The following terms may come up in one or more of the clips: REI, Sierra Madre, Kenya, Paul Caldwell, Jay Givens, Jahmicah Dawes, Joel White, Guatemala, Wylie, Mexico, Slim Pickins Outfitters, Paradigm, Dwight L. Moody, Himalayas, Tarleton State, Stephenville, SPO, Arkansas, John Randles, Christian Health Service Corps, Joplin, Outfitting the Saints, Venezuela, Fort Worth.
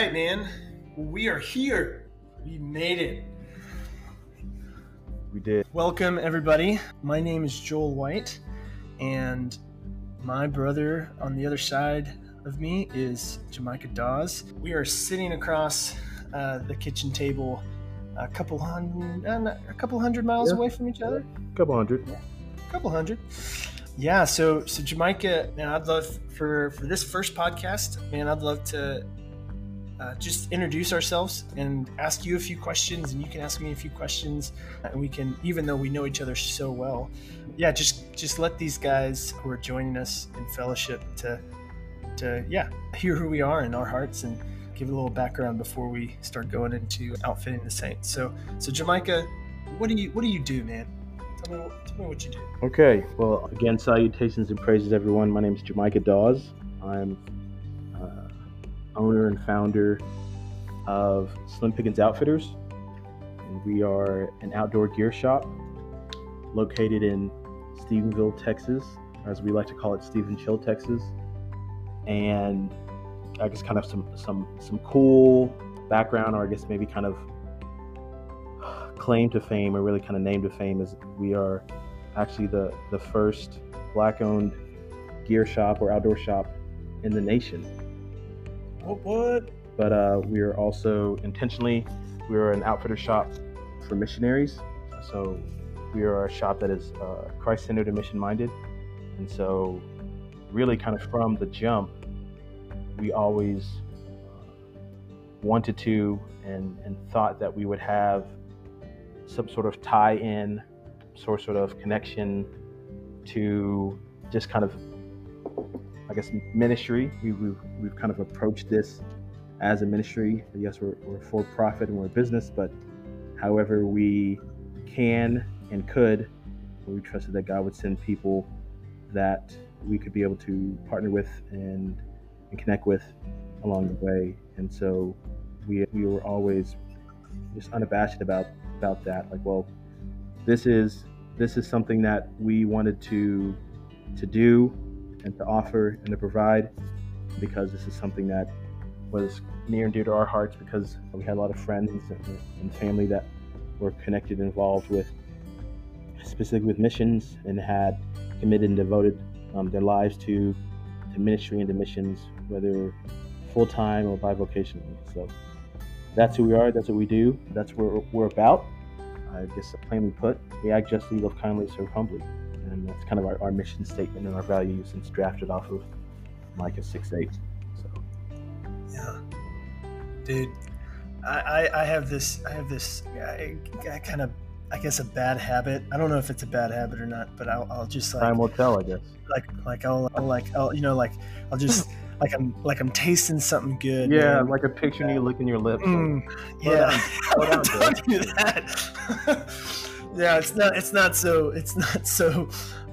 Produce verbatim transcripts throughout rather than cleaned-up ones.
right, man. We are here. We made it. We did. Welcome, everybody. My name is Joel White, and my brother on the other side of me is Jahmicah Dawes. We are sitting across uh, the kitchen table a couple hundred, uh, a couple hundred miles yeah. away from each other. A couple hundred. Yeah. A couple hundred. Yeah, so so Jahmicah, man, I'd love for, for this first podcast, man, I'd love to uh, just introduce ourselves and ask you a few questions, and you can ask me a few questions, and we can, even though we know each other so well, yeah, just just let these guys who are joining us in fellowship to to yeah hear who we are in our hearts and give a little background before we start going into outfitting the saints. So so Jahmicah, what do you what do you do, man? Tell me, tell me what you do. Okay. Well, again, salutations and praises, everyone. My name is Jahmicah Dawes. I'm uh, owner and founder of Slim Pickins Outfitters, and we are an outdoor gear shop located in Stephenville, Texas, or as we like to call it, Stephenville, Texas. And I guess kind of some some some cool background, or I guess maybe kind of claim to fame, or really kind of name to fame, is we are actually the the first black-owned gear shop or outdoor shop in the nation. What? What? But uh, we are also intentionally we are an outfitter shop for missionaries. So we are a shop that is uh, Christ-centered and mission-minded, and so really kind of from the jump, we always wanted to and and thought that we would have some sort of tie-in, some sort of connection to just kind of, I guess, ministry. We, we've, we've kind of approached this as a ministry. Yes, we're, we're for-profit and we're a business, but however we can and could, we trusted that God would send people that we could be able to partner with and, and connect with along the way. And so we, we were always just unabashed about about that, like, well, this is this is something that we wanted to to do and to offer and to provide, because this is something that was near and dear to our hearts, because we had a lot of friends and family that were connected and involved with, specifically with missions, and had committed and devoted um, their lives to to ministry and to missions, whether full-time or by vocation. So that's who we are, that's what we do, that's what we're about. I guess plainly put, we act justly, love kindly, serve humbly. And that's kind of our, our mission statement and our values, and it's drafted off of Micah six eight. So yeah. Dude, I, I, I have this, I have this I, I kind of, I guess a bad habit. I don't know if it's a bad habit or not, but I'll, I'll just like— Time will tell, I guess. Like, like I'll, I'll like, I'll, you know, like I'll just, Like I'm, like I'm tasting something good. Yeah, man. Like a picture of you licking your lips. Mm, yeah, hold on, hold on, don't do that. Yeah, it's not, it's not so, it's not so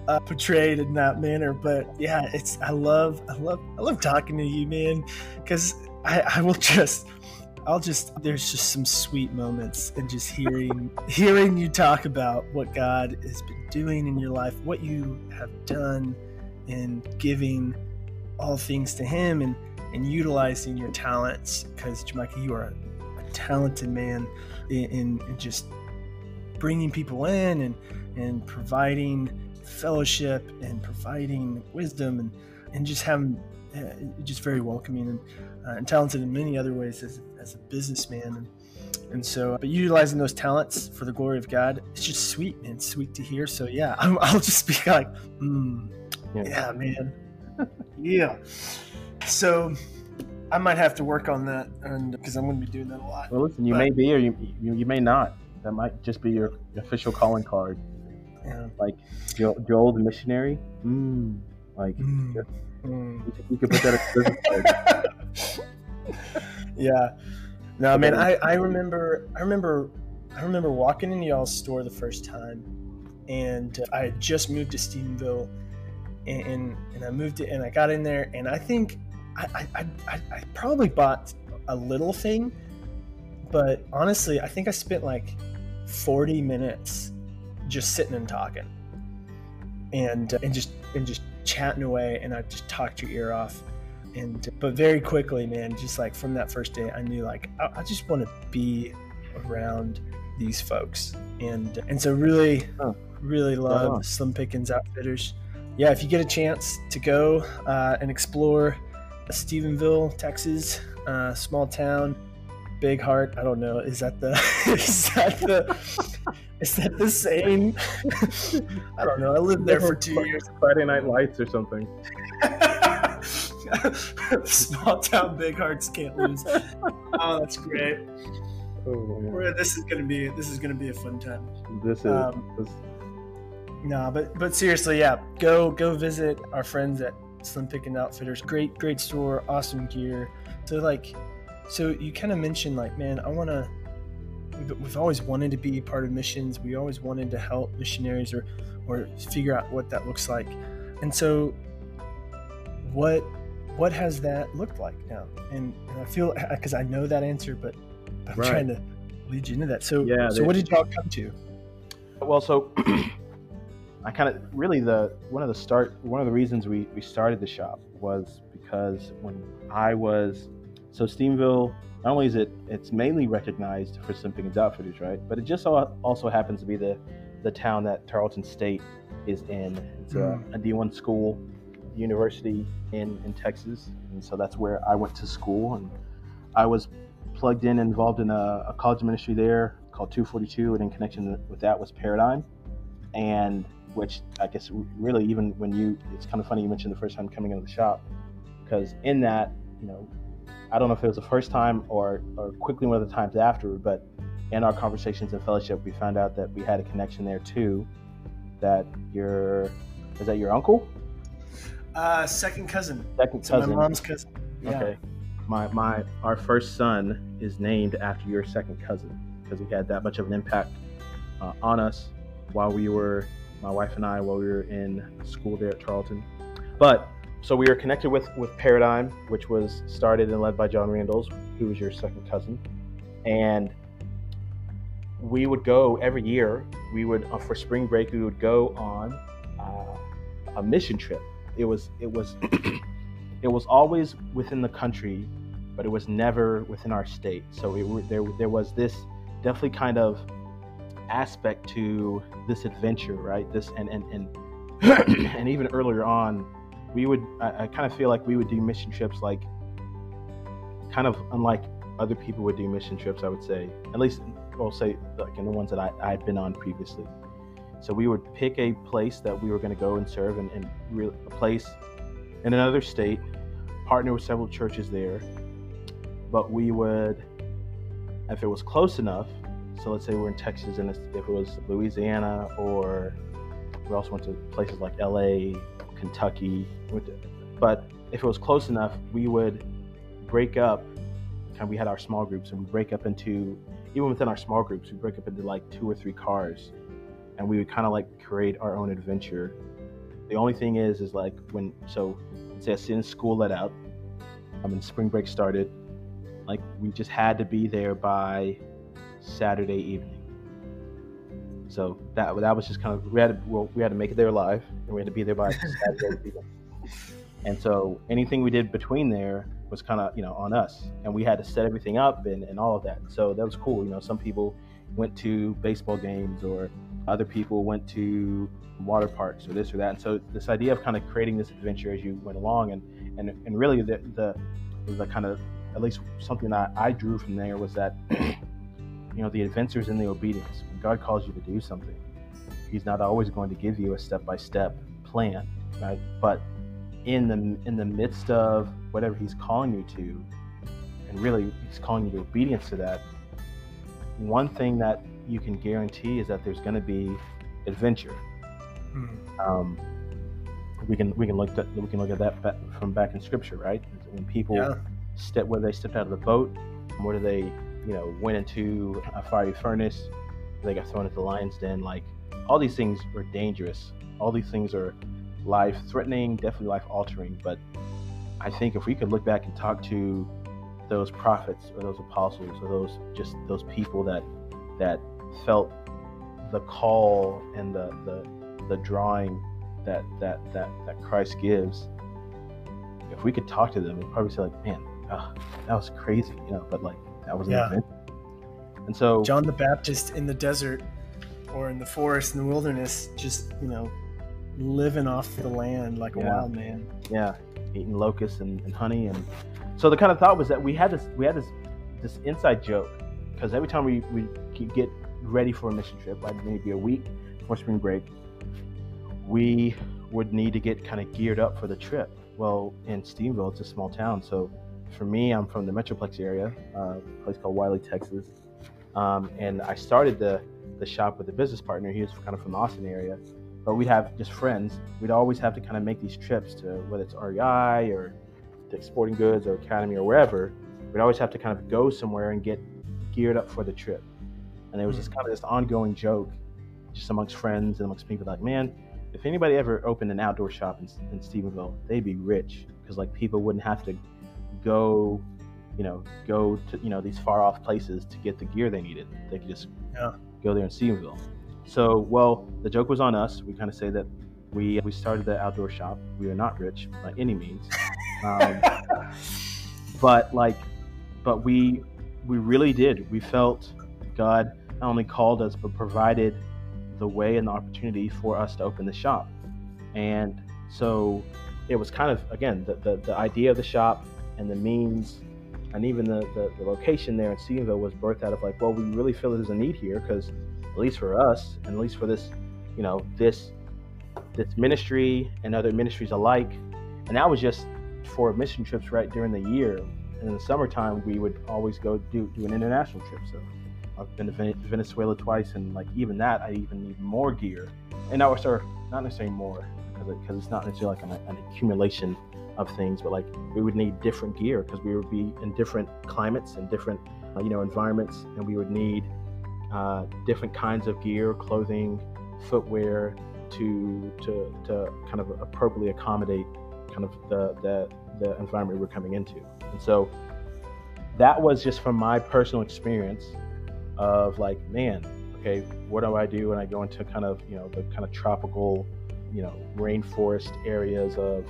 uh, portrayed in that manner. But yeah, it's, I love, I love, I love talking to you, man, because I, I will just, I'll just, there's just some sweet moments, and just hearing, hearing you talk about what God has been doing in your life, what you have done in giving all things to him, and, and utilizing your talents, because Jahmicah, you are a, a talented man in, in, in just bringing people in and, and providing fellowship and providing wisdom, and, and just having uh, just very welcoming and, uh, and talented in many other ways as, as a businessman. And, and so, but utilizing those talents for the glory of God, it's just sweet, and sweet to hear. So yeah, I'm, I'll just be like, mm, yeah. yeah, man. Yeah, so I might have to work on that, and because I'm going to be doing that a lot. Well, listen, you but, may be, or you, you you may not. That might just be your official calling card. Yeah. Like Joel the missionary. Mm. Like mm. Yeah. Mm. You could put that on your business card. Yeah. No, man. I, I remember I remember I remember walking into y'all's store the first time, and I had just moved to Stephenville. And, and and I moved it, and I got in there, and I think I, I I I probably bought a little thing, but honestly, I think I spent like forty minutes just sitting and talking, and uh, and just and just chatting away, and I just talked your ear off, And but very quickly, man, just like from that first day, I knew like I, I just want to be around these folks. And and so really, huh. really love uh-huh. Slim Pickins Outfitters. Yeah, if you get a chance to go uh, and explore Stephenville, Texas, uh, small town, big heart. I don't know. Is that the? Is that the? Is that the same? I don't know. I lived there for two years. Friday Night Lights or something. Small town, big hearts can't lose. Oh, that's great. Oh, this is gonna be. This is gonna be a fun time. This is. Um, this... No, but but seriously, yeah. Go go visit our friends at Slim Pickins Outfitters. Great great store. Awesome gear. So like. So you kind of mentioned like, man, I want to, we've always wanted to be part of missions. We always wanted to help missionaries or, or figure out what that looks like. And so what, what has that looked like now? And, and I feel, cause I know that answer, but I'm right. trying to lead you into that. So, yeah, so what did y'all come to? Well, so I kind of really the, one of the start, one of the reasons we, we started the shop was because when I was, So Stephenville, not only is it, it's mainly recognized for Slim Pickins Outfitters, right? But it just also happens to be the, the town that Tarleton State is in. It's mm. a, a D one school, university in, in Texas. And so that's where I went to school. And I was plugged in, involved in a, a college ministry there called two forty-two. And in connection with that was Paradigm. And which I guess really even when you, it's kind of funny you mentioned the first time coming into the shop. Because in that, you know, I don't know if it was the first time or, or quickly one of the times after, but in our conversations and fellowship, we found out that we had a connection there too. That your, is that your uncle? Uh, second cousin. Second cousin. So my mom's cousin. Yeah. Okay. My, my, our first son is named after your second cousin because he had that much of an impact uh, on us while we were, my wife and I, while we were in school there at Tarleton. But so we are connected with, with Paradigm, which was started and led by John Randles, who was your second cousin. And we would go every year. We would, uh, for spring break, we would go on uh, a mission trip. It was, it was, it was always within the country, but it was never within our state. So it, there, there was this definitely kind of aspect to this adventure, right? This and and and, and even earlier on. We would, I, I kind of feel like we would do mission trips like, kind of unlike other people would do mission trips, I would say. At least, I'll say, like in the ones that I, I'd been on previously. So we would pick a place that we were going to go and serve and, and re- a place in another state, partner with several churches there. But we would, if it was close enough, so let's say we're in Texas and if it was Louisiana or we also went to places like L A, Kentucky, but if it was close enough, we would break up. Kind of, we had our small groups, and we break up into even within our small groups, we break up into like two or three cars, and we would kind of like create our own adventure. The only thing is, is like when so, say as soon as school let out, I mean spring break started, like we just had to be there by Saturday evening. So that that was just kind of we had to, well, we had to make it there live, and we had to be there by Saturday. And so anything we did between there was kind of you know on us, and we had to set everything up and, and all of that. So that was cool. You know, some people went to baseball games, or other people went to water parks, or this or that. And so this idea of kind of creating this adventure as you went along, and and and really the the, the kind of at least something that I drew from there was that. You know, the adventures and the obedience. When God calls you to do something, he's not always going to give you a step-by-step plan, right? But in the in the midst of whatever he's calling you to, and really he's calling you to obedience to that, one thing that you can guarantee is that there's going to be adventure. Mm-hmm. Um, we can we can look at we can look at that back, from back in Scripture, right? When people yeah. step, whether they stepped out of the boat, or do they you know, went into a fiery furnace, they got thrown into the lion's den, like all these things are dangerous. All these things are life threatening, definitely life altering. But I think if we could look back and talk to those prophets or those apostles or those just those people that that felt the call and the the, the drawing that, that that that Christ gives, if we could talk to them, they'd probably say like, man, oh, that was crazy, you know, but like that was an yeah. event. And so John the Baptist in the desert or in the forest, in the wilderness, just, you know, living off the land like yeah. a wild man. Yeah. Eating locusts and, and honey. And so the kind of thought was that we had this, we had this, this inside joke, because every time we, we get ready for a mission trip, like maybe a week before spring break, we would need to get kind of geared up for the trip. Well, in Stephenville, it's a small town. So for me, I'm from the Metroplex area, uh, a place called Wylie, Texas. Um, and I started the, the shop with a business partner. He was kind of from the Austin area, but we'd have just friends. We'd always have to kind of make these trips to, whether it's R E I or Dick's Sporting Goods or Academy or wherever, we'd always have to kind of go somewhere and get geared up for the trip. And there was just kind of this ongoing joke just amongst friends and amongst people like, man, if anybody ever opened an outdoor shop in, in Stephenville, they'd be rich, because like people wouldn't have to go, you know, go to, you know, these far off places to get the gear they needed. They could just yeah. go there in Stephenville. So, well, the joke was on us. We kind of say that we we started the outdoor shop. We are not rich by any means, um, but like, but we we really did. We felt God not only called us, but provided the way and the opportunity for us to open the shop. And so it was kind of, again, the, the, the idea of the shop and the means and even the, the, the location there in Stephenville was birthed out of like, well, we really feel there's a need here, because at least for us and at least for this, you know, this this ministry and other ministries alike. And that was just for mission trips right during the year. And in the summertime, we would always go do, do an international trip. So I've been to Venezuela twice, and like even that, I even need more gear. And now we're sort of, not necessarily more, because it's not necessarily like an, an accumulation of things, but like we would need different gear because we would be in different climates and different, you know, environments, and we would need uh, different kinds of gear, clothing, footwear, to to to kind of appropriately accommodate kind of the the, the environment we were coming into. And so that was just from my personal experience of like, man, okay, what do I do when I go into kind of, you know, the kind of tropical, you know, rainforest areas of,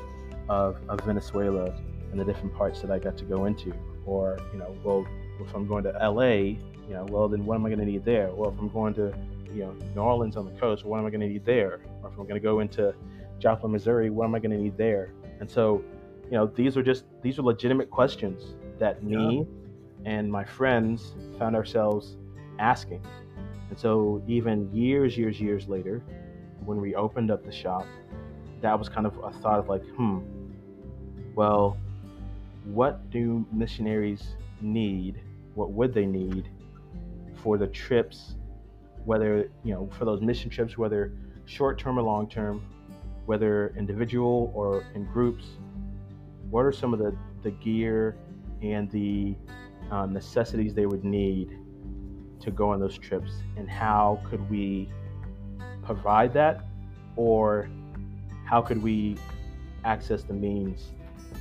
of, of Venezuela and the different parts that I got to go into? Or, you know, well, if I'm going to L A, you know, well, then what am I going to need there? Well, if I'm going to, you know, New Orleans on the coast, what am I going to need there? Or if I'm going to go into Joplin, Missouri, what am I going to need there? And so, you know, these are just, these are legitimate questions that me yeah. and my friends found ourselves asking. And so even years, years, years later, when we opened up the shop, that was kind of a thought of like, hmm, well, what do missionaries need? What would they need for the trips, whether, you know, for those mission trips, whether short-term or long-term, whether individual or in groups? What are some of the, the gear and the um, necessities they would need to go on those trips, and how could we provide that, or how could we access the means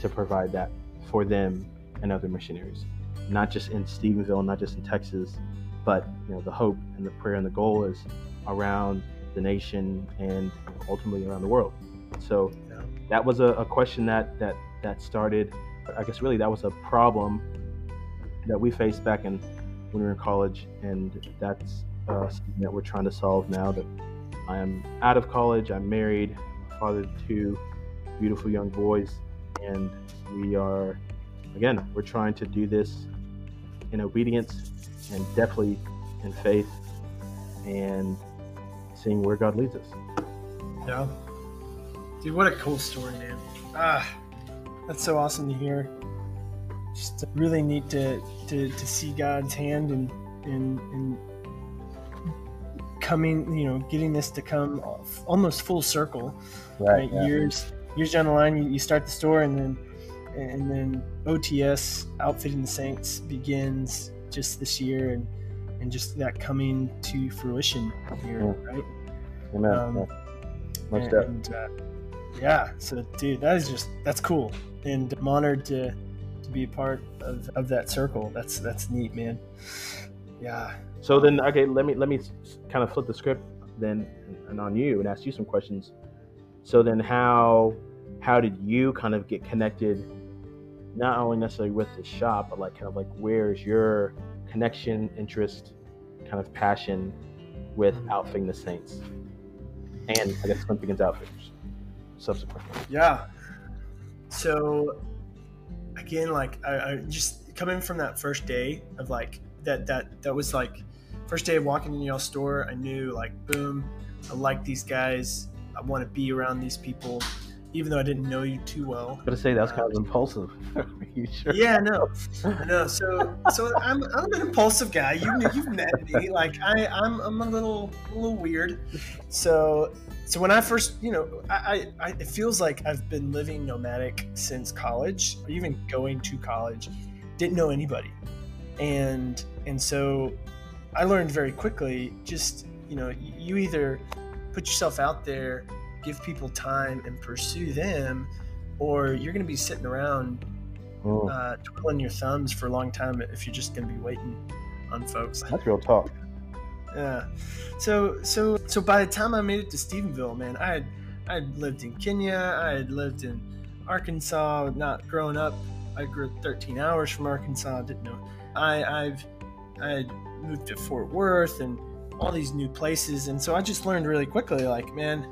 to provide that for them and other missionaries, not just in Stephenville, not just in Texas, but, you know, the hope and the prayer and the goal is around the nation and ultimately around the world. So yeah. that was a, a question that, that, that started, I guess really that was a problem that we faced back in when we were in college, and that's uh, something that we're trying to solve now that I am out of college. I'm married, father to two beautiful young boys, and we are, again, we're trying to do this in obedience and definitely in faith and seeing where God leads us. Yeah. Dude, what a cool story, man. Ah, that's so awesome to hear. Just really neat to, to, to see God's hand and in, in, in coming, you know, getting this to come off, almost full circle. Right. right? Yeah. Years years down the line, you, you start the store, and then and then O T S, Outfitting the Saints, begins just this year, and and just that coming to fruition here, mm. right? Amen. Um, yeah. And, and, uh, yeah. So, dude, that is just that's cool, and I'm honored to. To be a part of, of that circle. That's that's neat, man. Yeah. So then, okay, let me let me kind of flip the script then and on you and ask you some questions. So then, how how did you kind of get connected not only necessarily with the shop, but like kind of like where's your connection, interest, kind of passion with Outfitting the Saints, and I guess Slim Pickins Outfitters subsequently? Yeah. So again, like I, I just coming from that first day of like that that that was like first day of walking in y'all's store, I knew like boom, I like these guys. I want to be around these people, even though I didn't know you too well. I was gonna say that was kind uh, of impulsive. Are you sure? Yeah, no, no. So, so I'm I'm an impulsive guy. You you've met me. Like I I'm I'm a little a little weird. So so when I first, you know, I, I it feels like I've been living nomadic since college, or even going to college. Didn't know anybody, and and so I learned very quickly. Just you know, you either put yourself out there, give people time and pursue them, or you're going to be sitting around oh. uh, twiddling your thumbs for a long time if you're just going to be waiting on folks. That's real talk. Yeah. So so so by the time I made it to Stephenville, man, I had I had lived in Kenya, I had lived in Arkansas, not growing up. I grew up thirteen hours from Arkansas. Didn't know. I I've I had moved to Fort Worth and all these new places, and so I just learned really quickly, like, man,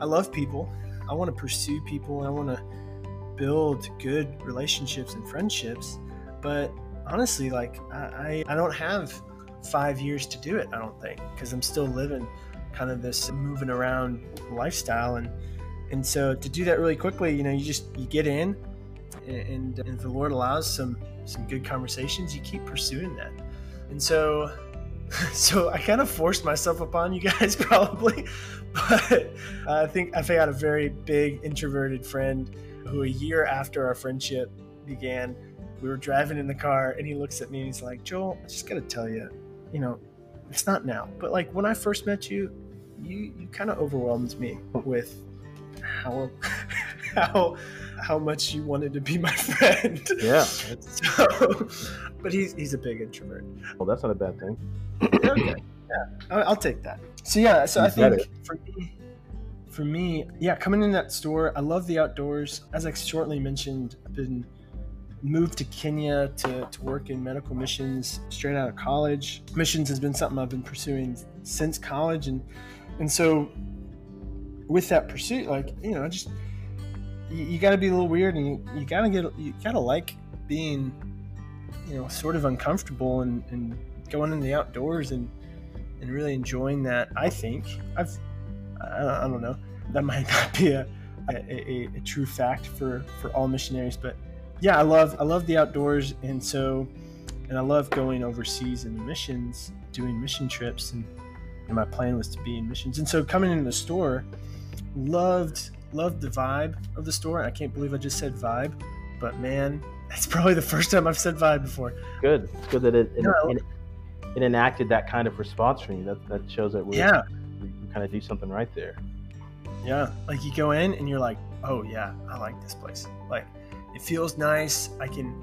I love people, I want to pursue people, and I want to build good relationships and friendships, but honestly, like, I, I, I don't have five years to do it, I don't think, because I'm still living kind of this moving around lifestyle, and and so to do that really quickly, you know, you just, you get in, and, and if the Lord allows some, some good conversations, you keep pursuing that, and so... So I kind of forced myself upon you guys probably, but I think I had a very big introverted friend who a year after our friendship began, we were driving in the car and he looks at me and he's like, Joel, I just got to tell you, you know, it's not now, but like when I first met you, you, you kind of overwhelmed me with how, how, how much you wanted to be my friend. Yeah. So, but he's, he's a big introvert. Well, that's not a bad thing. Okay. Yeah, I'll take that. So yeah, so I think for me, for me, yeah, coming in that store, I love the outdoors. As I shortly mentioned, I've been moved to Kenya to, to work in medical missions straight out of college. Missions has been something I've been pursuing since college, and and so with that pursuit, like, you know, I just you, you got to be a little weird, and you, you gotta get you gotta like being, you know, sort of uncomfortable and and. Going in the outdoors and and really enjoying that. I think I've I don't know, that might not be a a, a, a true fact for, for all missionaries, but yeah, I love I love the outdoors, and so and I love going overseas in missions, doing mission trips, and, and my plan was to be in missions, and so coming into the store, loved loved the vibe of the store. I can't believe I just said vibe, but man, that's probably the first time I've said vibe before. Good, good that it. it, no, it It enacted that kind of response from you. That that shows that we're, yeah. we we kind of do something right there. Yeah, like you go in and you're like, oh yeah, I like this place. Like it feels nice. I can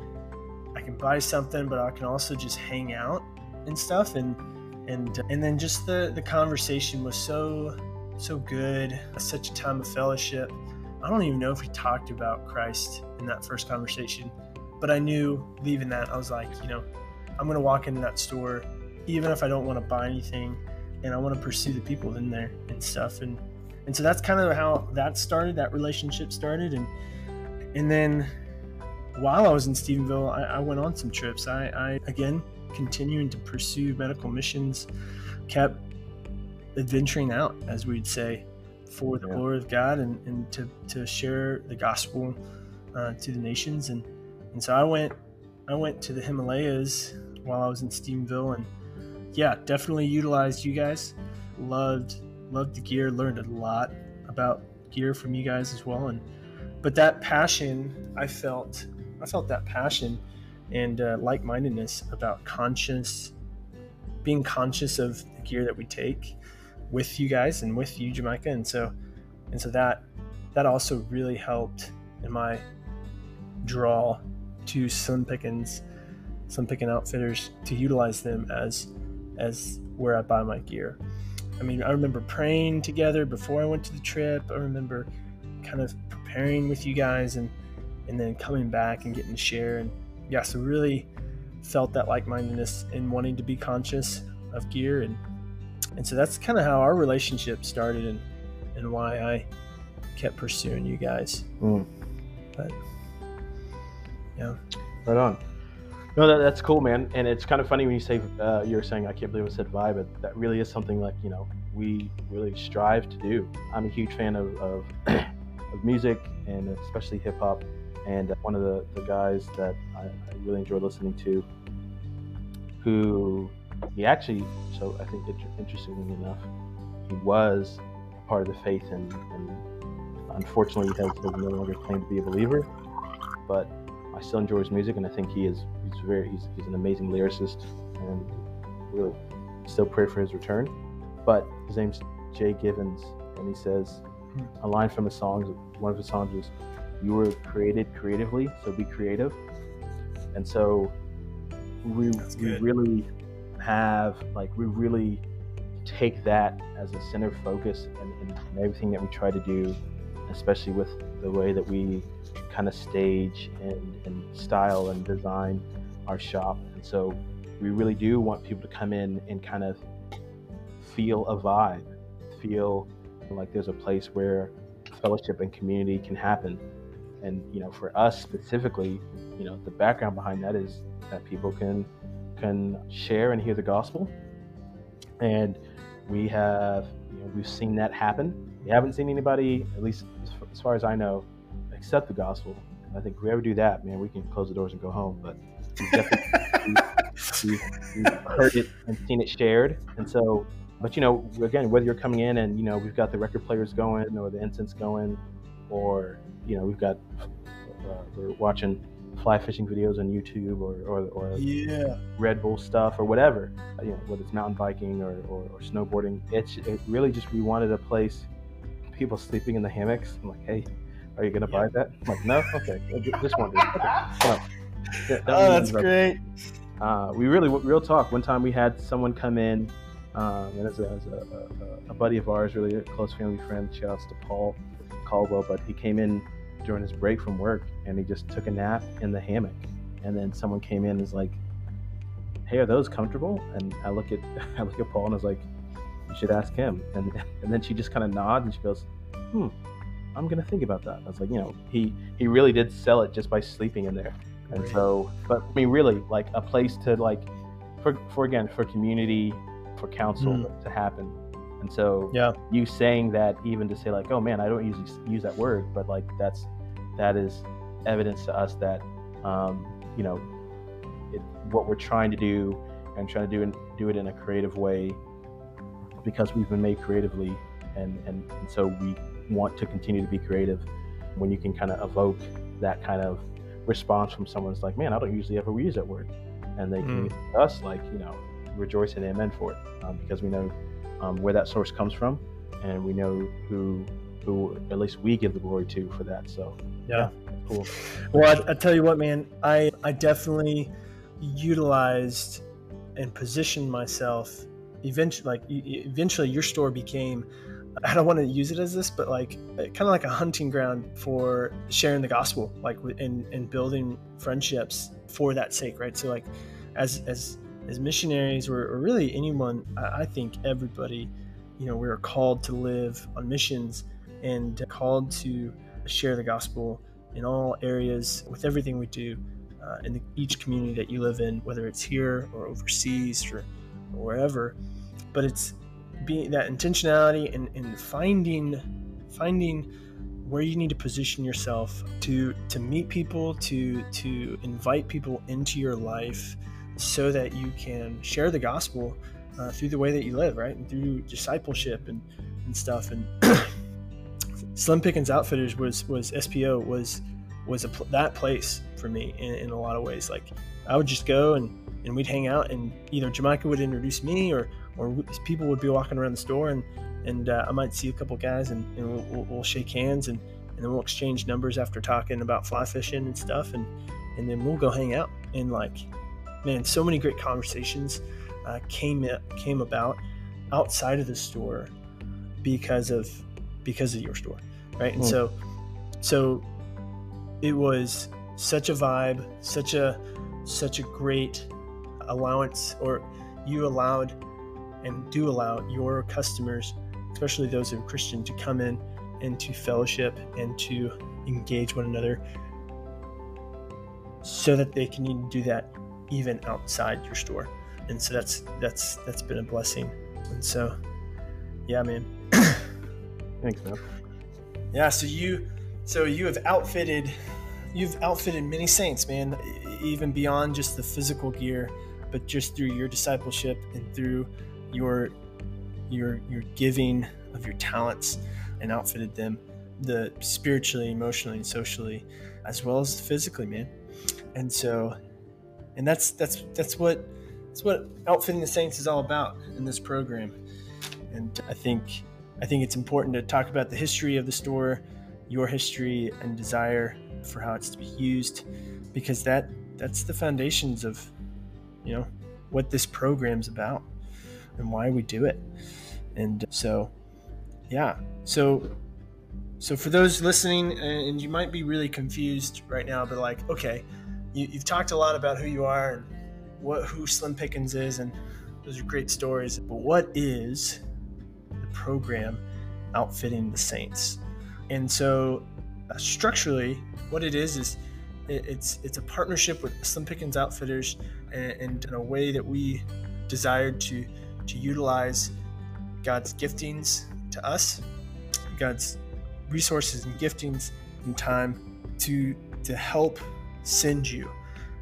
I can buy something, but I can also just hang out and stuff. And and and then just the the conversation was so so good. Such a time of fellowship. I don't even know if we talked about Christ in that first conversation, but I knew leaving that I was like, you know, I'm gonna walk into that store. Even if I don't want to buy anything, and I want to pursue the people in there and stuff, and and so that's kind of how that started, that relationship started, and and then while I was in Stephenville, I, I went on some trips. I, I again continuing to pursue medical missions, kept adventuring out, as we'd say, for the yeah. glory of God, and and to to share the gospel uh, to the nations, and and so I went I went to the Himalayas while I was in Stephenville, and yeah, definitely utilized you guys. Loved, loved the gear. Learned a lot about gear from you guys as well. And but that passion, I felt, I felt that passion and uh, like-mindedness about conscious, being conscious of the gear that we take with you guys and with you, Jamaica. And so, and so that that also really helped in my draw to Slim Pickins, Slim Pickins Outfitters, to utilize them as. as where I buy my gear. I mean, I remember praying together before I went to the trip. I remember kind of preparing with you guys and and then coming back and getting to share. And yeah, so really felt that like-mindedness and wanting to be conscious of gear. And and so that's kind of how our relationship started, and, and why I kept pursuing you guys. Mm. But yeah. Right on. No, that, that's cool, man. And it's kind of funny when you say, uh, you're saying, I can't believe I said vibe, but that really is something like, you know, we really strive to do. I'm a huge fan of, of, of music, and especially hip hop. And one of the, the guys that I, I really enjoy listening to, who he actually, so I think interestingly enough, he was a part of the faith, and, and unfortunately he has, has no longer claimed to be a believer, but I still enjoy his music, and I think he is he's very he's, he's an amazing lyricist, and really still pray for his return. But his name's Jay Givens, and he says a line from his songs, one of his songs is, "You were created creatively, so be creative." And so we we really have like we really take that as a center of focus, and, and, and everything that we try to do, especially with the way that we kind of stage and, and style and design our shop. And so we really do want people to come in and kind of feel a vibe, feel like there's a place where fellowship and community can happen. And you know, for us specifically, you know, the background behind that is that people can can share and hear the gospel, and we have you know, we've seen that happen. We haven't seen anybody, at least as far as I know, accept the gospel. And I think if we ever do that, man, we can close the doors and go home. But we've definitely we've, we've heard it and seen it shared. And so, but you know, again, whether you're coming in and, you know, we've got the record players going or the incense going, or, you know, we've got, uh, we're watching fly fishing videos on YouTube, or, or, or yeah. Red Bull stuff or whatever, you know, whether it's mountain biking or, or, or snowboarding, it's it really just, we wanted a place, people sleeping in the hammocks. I'm like, hey, are you going to yeah. buy that? I'm like, no? Okay. Just wondering. Okay. No. That, that oh, that's great. Uh, we really, real talk. One time we had someone come in, Um, and as, a, as a, a, a buddy of ours, really a close family friend, shouts to Paul Caldwell, but he came in during his break from work, and he just took a nap in the hammock. And then someone came in and was like, hey, are those comfortable? And I look at I look at Paul, and I was like, you should ask him. And and then she just kind of nods, and she goes, hmm, I'm going to think about that. I was like, you know, he, he really did sell it just by sleeping in there. Great. And so, but I mean, really, like a place to like, for, for again, for community, for counsel mm. to happen. And so yeah. you saying that, even to say like, oh man, I don't usually use that word, but like that's that is evidence to us that um you know it, what we're trying to do, and trying to do and do it in a creative way, because we've been made creatively, and, and and so we want to continue to be creative. When you can kind of evoke that kind of response from someone's like, man, I don't usually ever use that word, and they can mm. us like, you know, rejoice and amen for it, um, because we know um, where that source comes from, and we know who who at least we give the glory to for that. So yeah, yeah cool. Well, I, I tell you what, man, I I definitely utilized and positioned myself. Eventually, like eventually, your store became, I don't want to use it as this, but like kind of like a hunting ground for sharing the gospel, like and and building friendships for that sake, right? So like as as As missionaries, or, or really anyone, I think everybody, you know, we are called to live on missions, and called to share the gospel in all areas with everything we do, uh, in the, each community that you live in, whether it's here or overseas or, or wherever. But it's being that intentionality, and, and finding finding where you need to position yourself to to meet people, to to invite people into your life, so that you can share the gospel uh, through the way that you live, right? And through discipleship and, and stuff. And Slim Pickins Outfitters was, was S P O was, was a, that place for me in, in a lot of ways. Like I would just go and, and we'd hang out, and either Jahmicah would introduce me, or, or people would be walking around the store, and, and uh, I might see a couple guys, and, and we'll, we'll, we'll shake hands, and, and then we'll exchange numbers after talking about fly fishing and stuff. And, and then we'll go hang out, and like, man, so many great conversations uh, came came about outside of the store because of because of your store, right? And mm. so so it was such a vibe, such a such a great allowance, or you allowed and do allow your customers, especially those who are Christian, to come in and to fellowship and to engage one another so that they can do that even outside your store. And so that's that's that's been a blessing. And so, yeah, man. Thanks, man. Yeah, so you so you have outfitted you've outfitted many saints, man, even beyond just the physical gear, but just through your discipleship and through your your your giving of your talents, and outfitted them the spiritually, emotionally, and socially, as well as physically, man. And so, and that's that's that's what that's what Outfitting the Saints is all about in this program. And I think I think it's important to talk about the history of the store, your history and desire for how it's to be used, because that that's the foundations of, you know, what this program's about and why we do it. And so, yeah. So, so for those listening, and you might be really confused right now, but like, okay, you, you've talked a lot about who you are and what who Slim Pickins is, and those are great stories. But what is the program Outfitting the Saints? And so, uh, structurally, what it is is it, it's it's a partnership with Slim Pickins Outfitters, and, and in a way that we desired to to utilize God's giftings to us, God's resources and giftings and time to to help send you.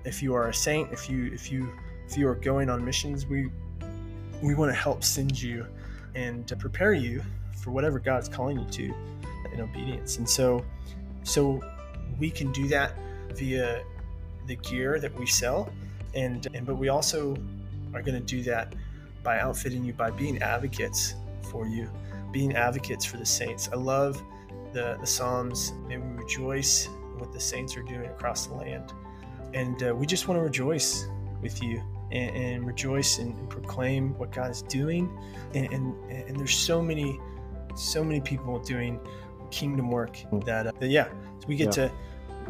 If you are a saint, if you if you if you are going on missions, we we want to help send you and prepare you for whatever God's calling you to in obedience. And so so we can do that via the gear that we sell, and, and but we also are going to do that by outfitting you, by being advocates for you, being advocates for the saints. I love the, the Psalms. May we rejoice in what the saints are doing across the land. And uh, we just want to rejoice with you and, and rejoice and, and proclaim what God is doing. And, and, and there's so many, so many people doing kingdom work that, uh, that yeah, we get yeah. to,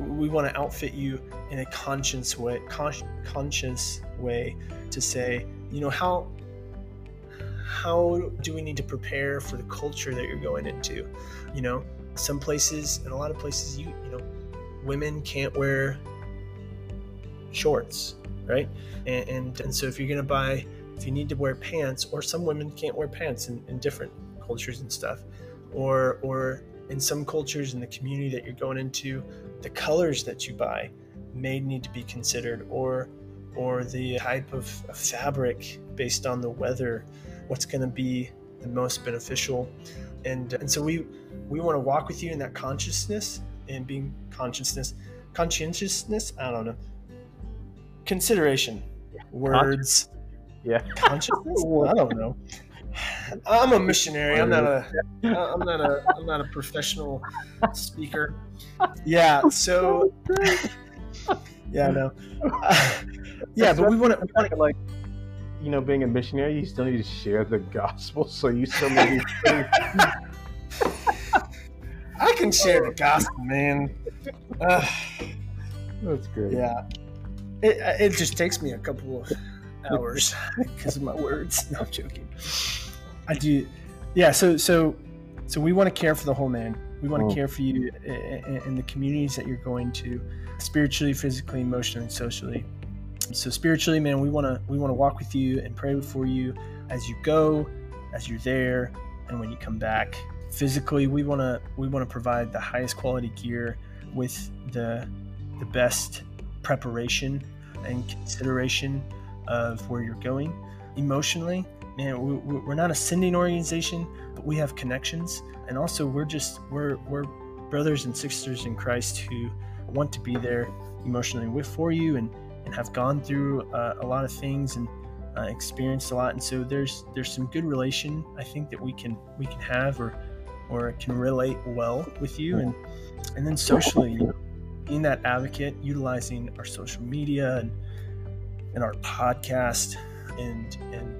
we want to outfit you in a conscious way, con- conscious way to say, you know, how, How do we need to prepare for the culture that you're going into? You know, some places, and a lot of places, you you know, women can't wear shorts, right? And and, and so if you're gonna buy, if you need to wear pants, or some women can't wear pants in, in different cultures and stuff, or or in some cultures in the community that you're going into, the colors that you buy may need to be considered, or or the type of, of fabric based on the weather. What's going to be the most beneficial, and and so we we want to walk with you in that consciousness and being consciousness, conscientiousness. I don't know. Consideration, words, yeah, consciousness. I don't know. I'm a missionary. I'm not a. I'm not a. I'm not a professional speaker. Yeah. So. Yeah. No. Uh, yeah, but we want to want to like. You know, being a missionary, you still need to share the gospel. So you still need to... I can share the gospel, man. Uh, That's great. Yeah. It, it just takes me a couple of hours because of my words. No, I'm joking. I do. Yeah. So, so, so we want to care for the whole man. We want to oh. care for you in the communities that you're going to, spiritually, physically, emotionally, and socially. So spiritually, man, we want to we want to walk with you and pray for you as you go, as you're there, and when you come back. Physically, we want to we want to provide the highest quality gear with the the best preparation and consideration of where you're going. Emotionally, man, we, we're not a sending organization, but we have connections, and also we're just we're we're brothers and sisters in Christ who want to be there emotionally with for you, and and have gone through uh, a lot of things and uh, experienced a lot, and so there's there's some good relation I think that we can we can have or or can relate well with you, and and then socially, you know, being that advocate, utilizing our social media and and our podcast and and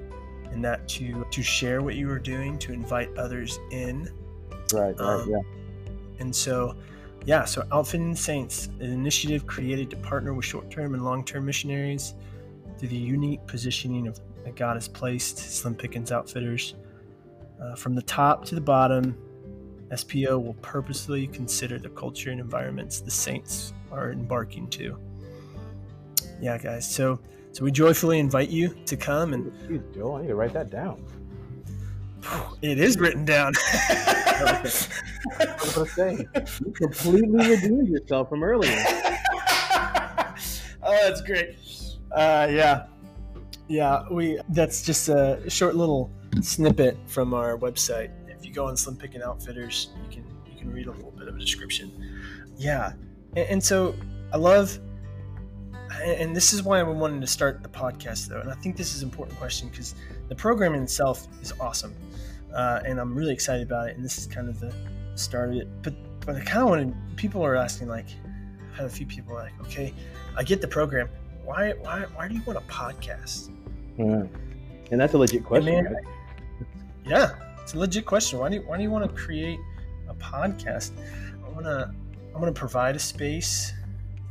and that to to share what you are doing, to invite others in, right, right um, yeah, and so yeah, so Outfitting the Saints, an initiative created to partner with short-term and long-term missionaries through the unique positioning of that God has placed Slim Pickins Outfitters. Uh, from the top to the bottom, S P O will purposely consider the culture and environments the saints are embarking to. Yeah, guys, so so we joyfully invite you to come. And Jeez, Joel, I need to write that down. It is written down. I was gonna say, you completely redeemed yourself from earlier. Oh, that's great. Uh, yeah, yeah. We that's just a short little snippet from our website. If you go on Slim Pickins Outfitters, you can you can read a little bit of a description. Yeah, and, and so I love, and this is why I wanted to start the podcast though, and I think this is an important question because the program in itself is awesome. Uh, and I'm really excited about it. And this is kind of the start of it. But, but I kind of wanted, people are asking, like, I've had a few people like, okay, I get the program. Why why, why do you want a podcast? Yeah. And that's a legit question. Man, right? Yeah, it's a legit question. Why do you, why do you want to create a podcast? I want to I want to provide a space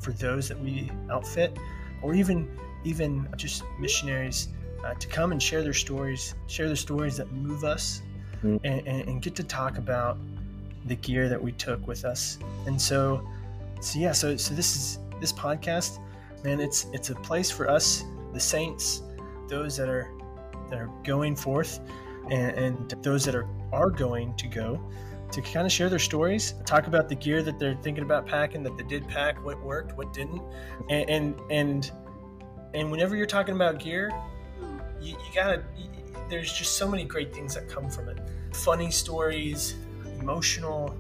for those that we outfit, or even even just missionaries uh, to come and share their stories, share the stories that move us. And, and, and get to talk about the gear that we took with us, and so, so yeah, so so this is this podcast, man. It's it's a place for us, the saints, those that are that are going forth, and, and those that are are going to go, to kind of share their stories, talk about the gear that they're thinking about packing, that they did pack, what worked, what didn't, and and and, and whenever you're talking about gear, you, you gotta. You, there's just so many great things that come from it. Funny stories, emotional,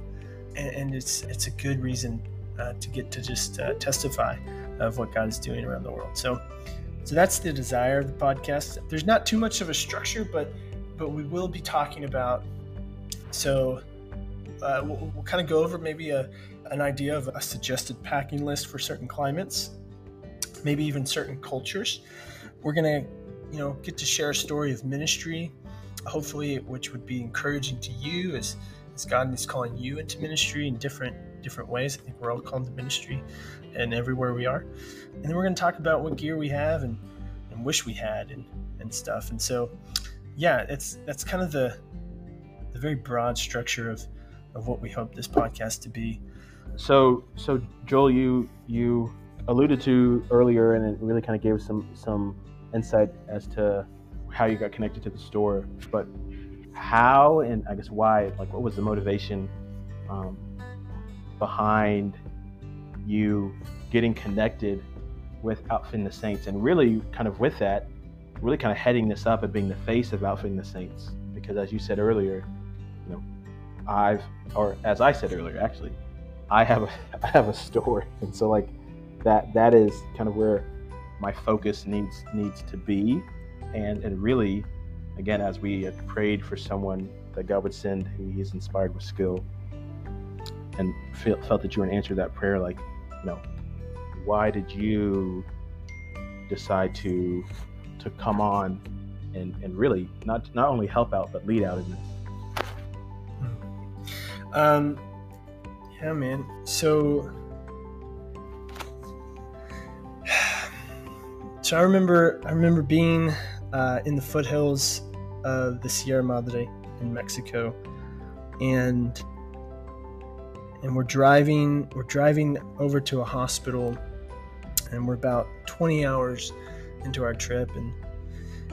and, and it's it's a good reason uh, to get to just uh, testify of what God is doing around the world. So so that's the desire of the podcast. There's not too much of a structure, but but we will be talking about, so uh, we'll, we'll kind of go over maybe a an idea of a suggested packing list for certain climates, maybe even certain cultures. We're going to you know, get to share a story of ministry, hopefully, which would be encouraging to you as, as God is calling you into ministry in different different ways. I think we're all called to ministry and everywhere we are. And then we're going to talk about what gear we have and, and wish we had and, and stuff. And so, yeah, it's that's kind of the the very broad structure of, of what we hope this podcast to be. So, so Joel, you you alluded to earlier, and it really kind of gave some some insight as to how you got connected to the store, but how and I guess why, like what was the motivation um, behind you getting connected with Outfitting the Saints, and really kind of with that, really kind of heading this up and being the face of Outfitting the Saints? Because as you said earlier, you know, I've, or as I said earlier, actually, I have a, I have a store. And so like that, that is kind of where my focus needs needs to be, and and really, again, as we have prayed for someone that God would send who He's inspired with skill, and feel, felt that you were an answer to that prayer. Like, you know, why did you decide to to come on and and really not not only help out but lead out in this? Um, yeah, man. So. So I remember, I remember being uh, in the foothills of the Sierra Madre in Mexico, and and we're driving, we're driving over to a hospital, and we're about twenty hours into our trip, and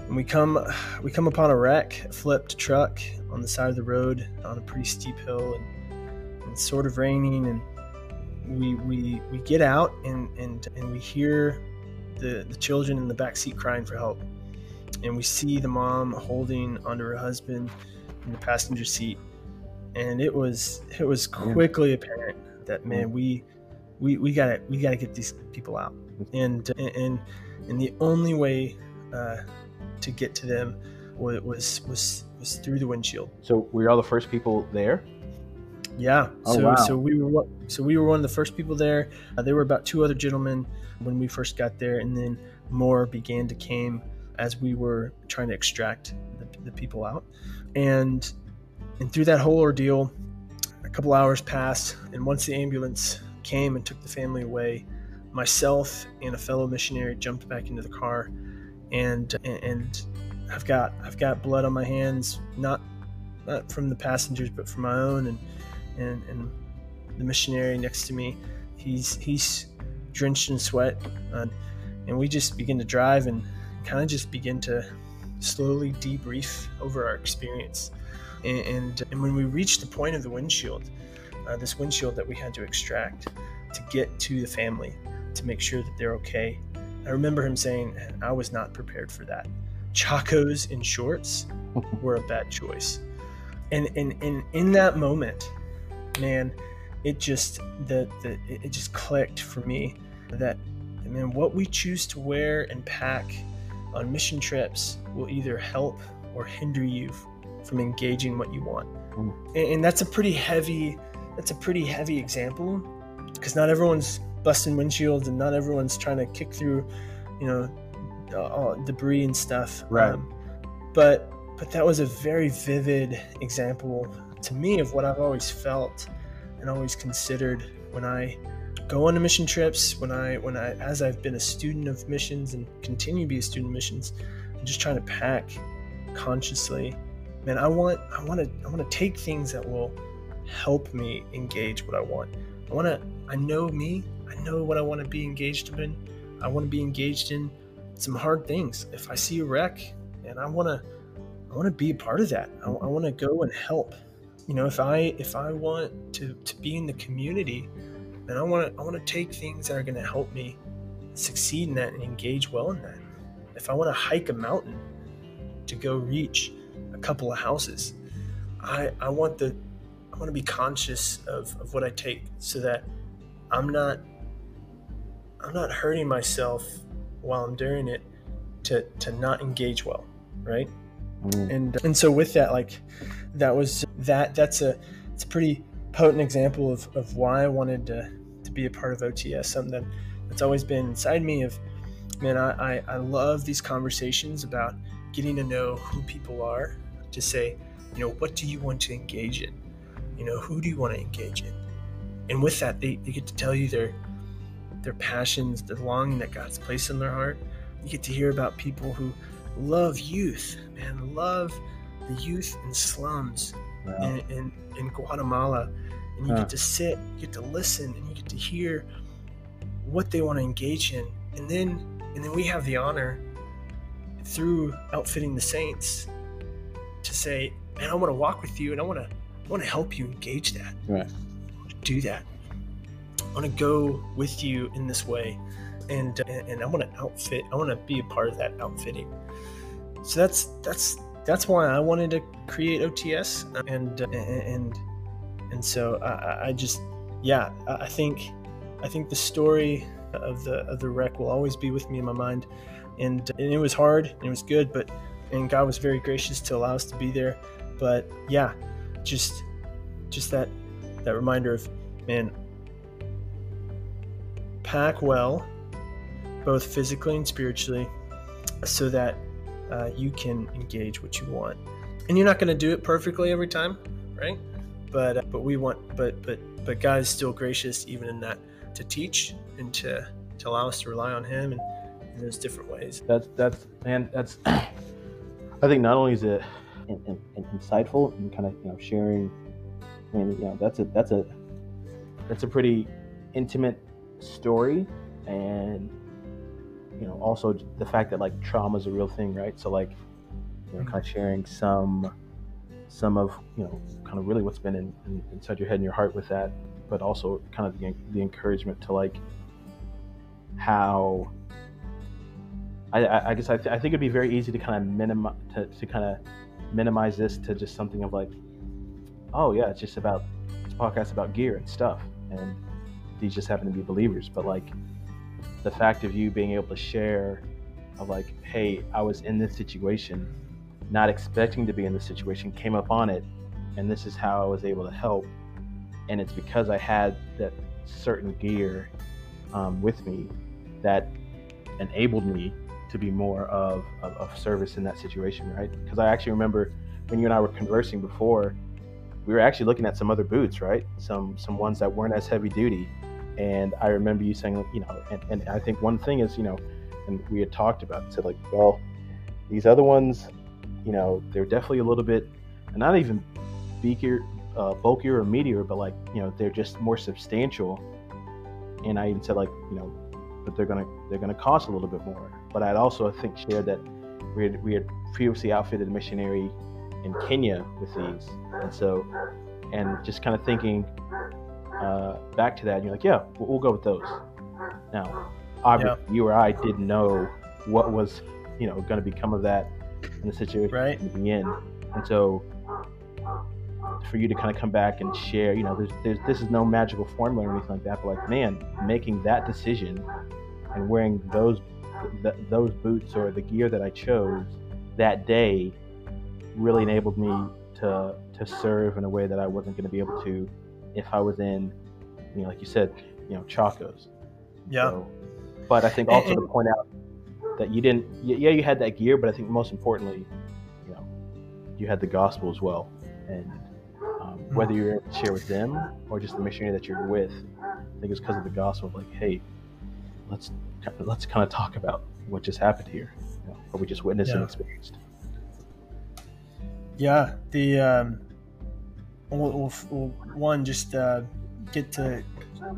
and we come, we come upon a wreck, a flipped truck on the side of the road on a pretty steep hill, and it's sort of raining, and we we we get out, and and and we hear The, the children in the back seat crying for help, and we see the mom holding onto her husband in the passenger seat, and it was it was quickly yeah. apparent that, man, we we we gotta we gotta get these people out, and and and the only way uh, to get to them was was was through the windshield. So we are the first people there. Yeah. Oh, so wow. so we were so we were one of the first people there. Uh, there were about two other gentlemen when we first got there, and then more began to came as we were trying to extract the, the people out. And and through that whole ordeal, couple hours passed, and once the ambulance came and took the family away, myself and a fellow missionary jumped back into the car, and and I've got I've got blood on my hands, not not from the passengers, but from my own, and and and the missionary next to me, he's he's drenched in sweat, uh, and we just begin to drive and kind of just begin to slowly debrief over our experience. And, and, and when we reached the point of the windshield, uh, this windshield that we had to extract to get to the family to make sure that they're okay, I remember him saying, "I was not prepared for that. Chacos and shorts were a bad choice." And and, and in that moment, man, it just the, the it just clicked for me that, man, what we choose to wear and pack on mission trips will either help or hinder you from engaging what you want. Mm. And, and that's a pretty heavy, that's a pretty heavy example, because not everyone's busting windshields and not everyone's trying to kick through, you know, all debris and stuff. Right. Um, but but that was a very vivid example to me of what I've always felt and always considered when I go on to mission trips, when I when I as I've been a student of missions and continue to be a student of missions, I'm just trying to pack consciously. Man, I want I want to I want to take things that will help me engage what I want. I want to I know me. I know what I want to be engaged in. I want to be engaged in some hard things. If I see a wreck, and I want to I want to be a part of that. I, I want to go and help. You know, if I if I want to to be in the community, and I want to I want to take things that are going to help me succeed in that and engage well in that. If I want to hike a mountain to go reach a couple of houses, I I want the I want to be conscious of, of what I take, so that I'm not I'm not hurting myself while I'm doing it to to not engage well, right? Mm. And and so with that, like that was that that's a it's a pretty potent example of, of why I wanted to, to be a part of O T S, something that, that's always been inside me of, man, I, I, I love these conversations about getting to know who people are, to say, you know, what do you want to engage in? You know, who do you want to engage in? And with that, they, they get to tell you their their passions, the longing that God's placed in their heart. You get to hear about people who love youth, man, love the youth in slums. Wow. In, in, in Guatemala, and you huh. get to sit, you get to listen, and you get to hear what they want to engage in, and then and then we have the honor through Outfitting the Saints to say, "Man, I want to walk with you, and I want to I want to help you engage that, right. I want to do that. I want to go with you in this way, and and, and I want to outfit. I want to be a part of that outfitting." So that's that's. That's why I wanted to create O T S, and and and, and so I, I just, yeah, I think, I think the story of the of the wreck will always be with me in my mind, and and it was hard, and it was good, but and God was very gracious to allow us to be there, but yeah, just just that that reminder of, man, pack well, both physically and spiritually, so that. Uh, you can engage what you want, and you're not going to do it perfectly every time, right? But uh, but we want, but but but God is still gracious even in that to teach and to, to allow us to rely on Him in, in those different ways. That's that's man, that's I think not only is it in, in, in insightful and kind of you know sharing, I mean you know that's a that's a that's a pretty intimate story, and. You know, also the fact that like trauma is a real thing, right? So like, you know, kind of sharing some, some of you know, kind of really what's been in, in, inside your head and your heart with that, but also kind of the, the encouragement to like how. I, I, I guess I, th- I think it'd be very easy to kind of minimize to, to kind of minimize this to just something of like, oh yeah, it's just about it's a podcast about gear and stuff, and these just happen to be believers, but like. The fact of you being able to share of like, hey, I was in this situation, not expecting to be in this situation, came up on it, and this is how I was able to help. And it's because I had that certain gear um, with me that enabled me to be more of, of, of service in that situation, right? Because I actually remember when you and I were conversing before, we were actually looking at some other boots, right? Some some ones that weren't as heavy duty. And I remember you saying, you know, and, and I think one thing is, you know, and we had talked about it, said like, well, these other ones, you know, they're definitely a little bit, not even beaker, uh, bulkier or meatier, but like, you know, they're just more substantial. And I even said like, you know, but they're gonna they're gonna cost a little bit more. But I'd also, I think, shared that we had, we had previously outfitted a missionary in Kenya with these, and so, and just kind of thinking uh, back to that, and you're like, yeah, we'll, we'll go with those. Now, obviously, yeah. You or I didn't know what was, you know, going to become of that in the situation right. We'd be in, and so for you to kind of come back and share, you know, there's, there's this is no magical formula or anything like that, but like, man, making that decision and wearing those th- those boots or the gear that I chose that day really enabled me to to serve in a way that I wasn't going to be able to if I was in, you know, like you said, you know, Chacos. Yeah. So, but I think also and, to point out that you didn't, yeah, you had that gear, but I think most importantly, you know, you had the gospel as well. And um, whether you're able to share with them or just the missionary that you're with, I think it's because of the gospel of like, hey, let's let's kind of talk about what just happened here, you know, what we just witnessed yeah. and experienced. Yeah, the um, we'll, we'll, we'll one just uh, get to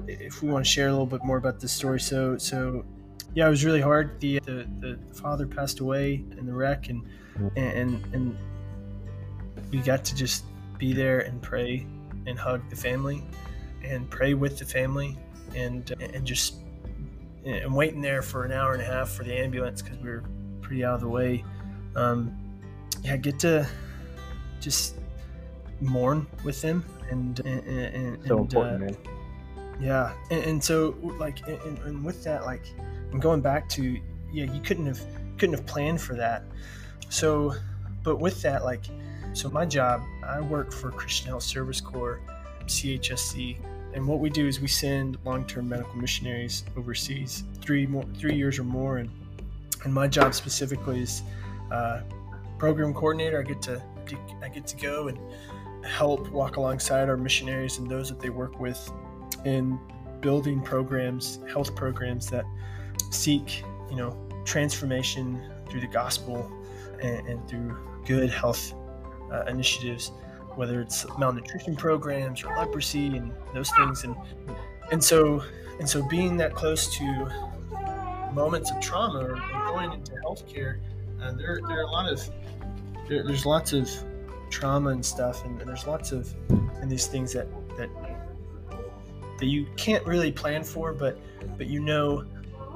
if we want to share a little bit more about this story. So, so yeah, it was really hard. The the, the father passed away in the wreck, and and and we got to just be there and pray and hug the family, and pray with the family, and and just and waiting there for an hour and a half for the ambulance because we were pretty out of the way. Um, yeah, get to. Just mourn with them, and, and, and so important, uh, man. Yeah, and, and so like, and, and with that, like, and going back to, yeah, you couldn't have couldn't have planned for that. So, but with that, like, so my job, I work for Christian Health Service Corps, C H S C, and what we do is we send long-term medical missionaries overseas, three more, three years or more, and and my job specifically is uh, program coordinator. I get to. I get to go and help walk alongside our missionaries and those that they work with in building programs, health programs that seek, you know, transformation through the gospel and, and through good health uh, initiatives, whether it's malnutrition programs or leprosy and those things. And and so and so being that close to moments of trauma or going into healthcare, uh, there there are a lot of There's lots of trauma and stuff, and there's lots of and these things that, that that you can't really plan for, but but you know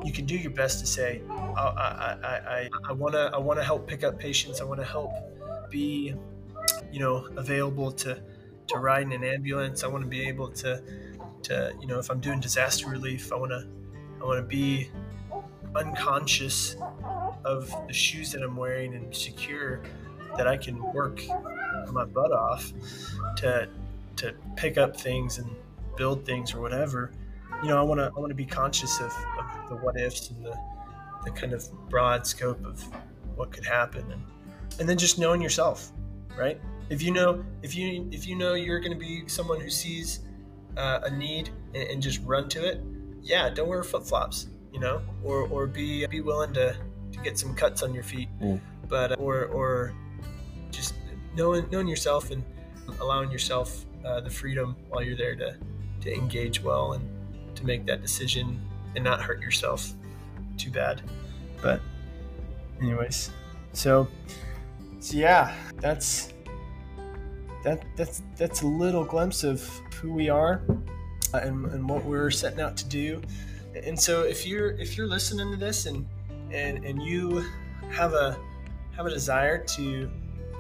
you can do your best to say, I I I I want to I want to help pick up patients. I want to help be, you know, available to to ride in an ambulance. I want to be able to to you know, if I'm doing disaster relief, I want to I want to be unconscious of the shoes that I'm wearing and secure. That I can work my butt off to to pick up things and build things or whatever. You know, I want to I want to be conscious of, of the what ifs and the, the kind of broad scope of what could happen, and and then just knowing yourself, right? If you know if you if you know you're going to be someone who sees uh, a need and, and just run to it, yeah, don't wear flip flops, you know, or or be be willing to, to get some cuts on your feet, mm. but or or. Just knowing knowing yourself and allowing yourself uh, the freedom while you're there to, to engage well and to make that decision and not hurt yourself too bad. But anyways, so so yeah, that's that that's that's a little glimpse of who we are and, and what we're setting out to do. And so if you're if you're listening to this and and, and you have a have a desire to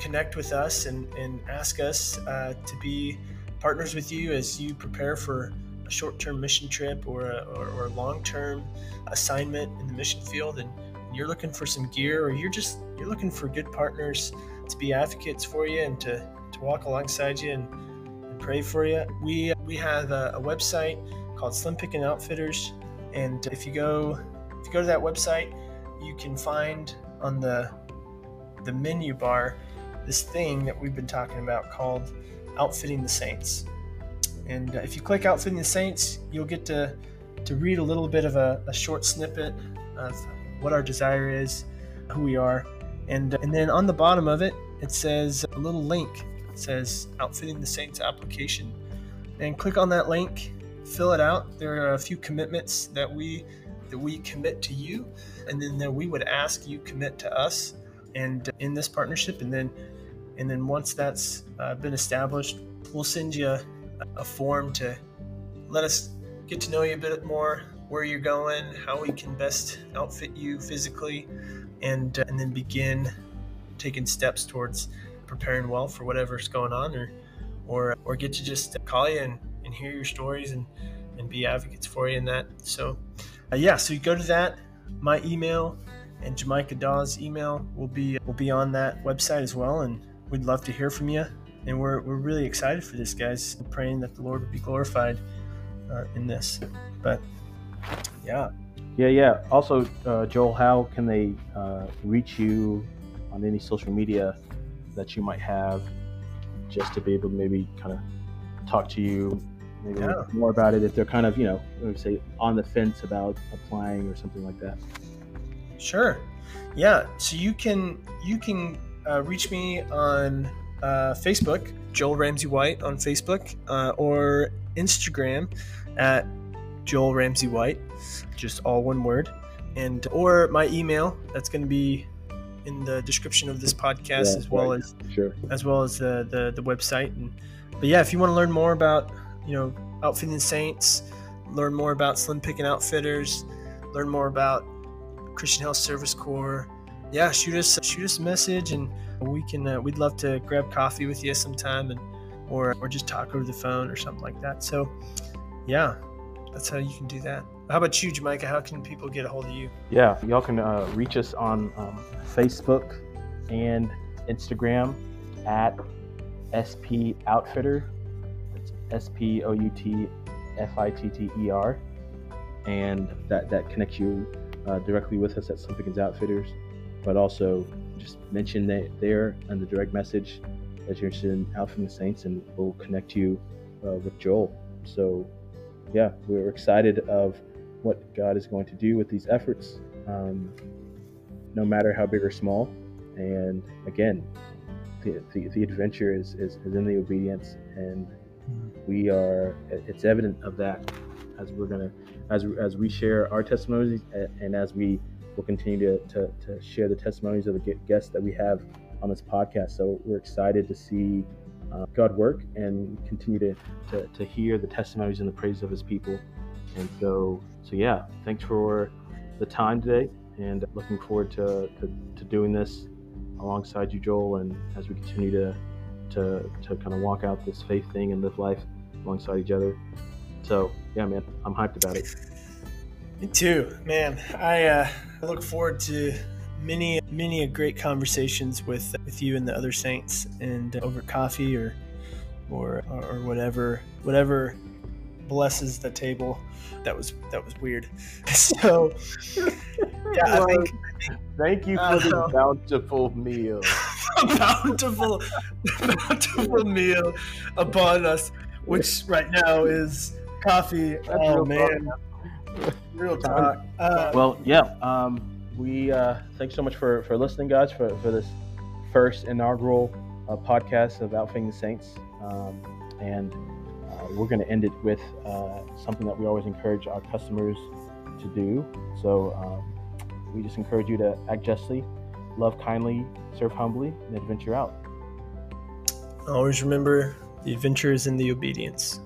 connect with us and, and ask us uh, to be partners with you as you prepare for a short-term mission trip or a, or, or a long-term assignment in the mission field, and you're looking for some gear, or you're just you're looking for good partners to be advocates for you and to, to walk alongside you and, and pray for you. We we have a, a website called Slim Pickins Outfitters, and if you go if you go to that website, you can find on the the menu bar this thing that we've been talking about called Outfitting the Saints. And if you click Outfitting the Saints, you'll get to, to read a little bit of a, a short snippet of what our desire is, who we are. And, and then on the bottom of it, it says a little link. It says Outfitting the Saints application. And click on that link, fill it out. There are a few commitments that we that we commit to you, and then that we would ask you commit to us and uh, in this partnership. And then and then once that's uh, been established, we'll send you a, a form to let us get to know you a bit more, where you're going, how we can best outfit you physically, and uh, and then begin taking steps towards preparing well for whatever's going on, or or or get to just call you and, and hear your stories and and be advocates for you in that. So uh, yeah, so you go to that. My email and Jahmicah Dawes' email will be will be on that website as well, and we'd love to hear from you. And we're we're really excited for this, guys. I'm praying that the Lord would be glorified uh, in this. But yeah, yeah, yeah. Also, uh, Joel, how can they uh, reach you on any social media that you might have, just to be able to maybe kind of talk to you maybe yeah. more about it if they're kind of, you know, say on the fence about applying or something like that? Sure. Yeah. So you can you can uh, reach me on uh, Facebook, Joel Ramsey White on Facebook, uh, or Instagram at Joel Ramsey White, just all one word, and or my email. That's going to be in the description of this podcast, yeah, as well right. as sure. as well as the, the the website. And but yeah, if you want to learn more about, you know, Outfitting the Saints, learn more about Slim Pickins Outfitters, learn more about Christian Health Service Corps, yeah, shoot us shoot us a message, and we can uh, we'd love to grab coffee with you sometime, and or or just talk over the phone or something like that. So yeah, that's how you can do that. How about you, Jahmicah? How can people get a hold of you? Yeah, y'all can uh, reach us on um, Facebook and Instagram at S P Outfitter. It's S P O U T F I T T E R. And that, that connects you uh, directly with us at Slim Pickins Outfitters. But also just mention that there in the direct message that you're interested in Outfitting the Saints, and we'll connect you uh, with Joel. So yeah, we're excited of what God is going to do with these efforts, um, no matter how big or small. And again, the the, the adventure is, is, is in the obedience, and we are. It's evident of that as we're gonna, as as we share our testimonies, and as we will continue to to, to share the testimonies of the guests that we have on this podcast. So we're excited to see Uh, God work, and continue to, to to hear the testimonies and the praise of his people. And so so yeah, thanks for the time today, and looking forward to, to, to doing this alongside you, Joel, and as we continue to to to kind of walk out this faith thing and live life alongside each other. So yeah, man, I'm hyped about it. Me too, man. I uh, look forward to many many great conversations with with you and the other saints, and uh, over coffee or or or whatever whatever blesses the table. That was that was weird, so yeah. I think, I think, thank you for uh, the bountiful meal the bountiful the bountiful meal upon us, which right now is coffee. That's oh real man talk. real talk uh, well yeah um We uh, thanks so much for, for listening, guys, for, for this first inaugural uh, podcast of Outfitting the Saints. Um, and uh, we're going to end it with uh, something that we always encourage our customers to do. So um, we just encourage you to act justly, love kindly, serve humbly, and adventure out. Always remember, the adventure is in the obedience.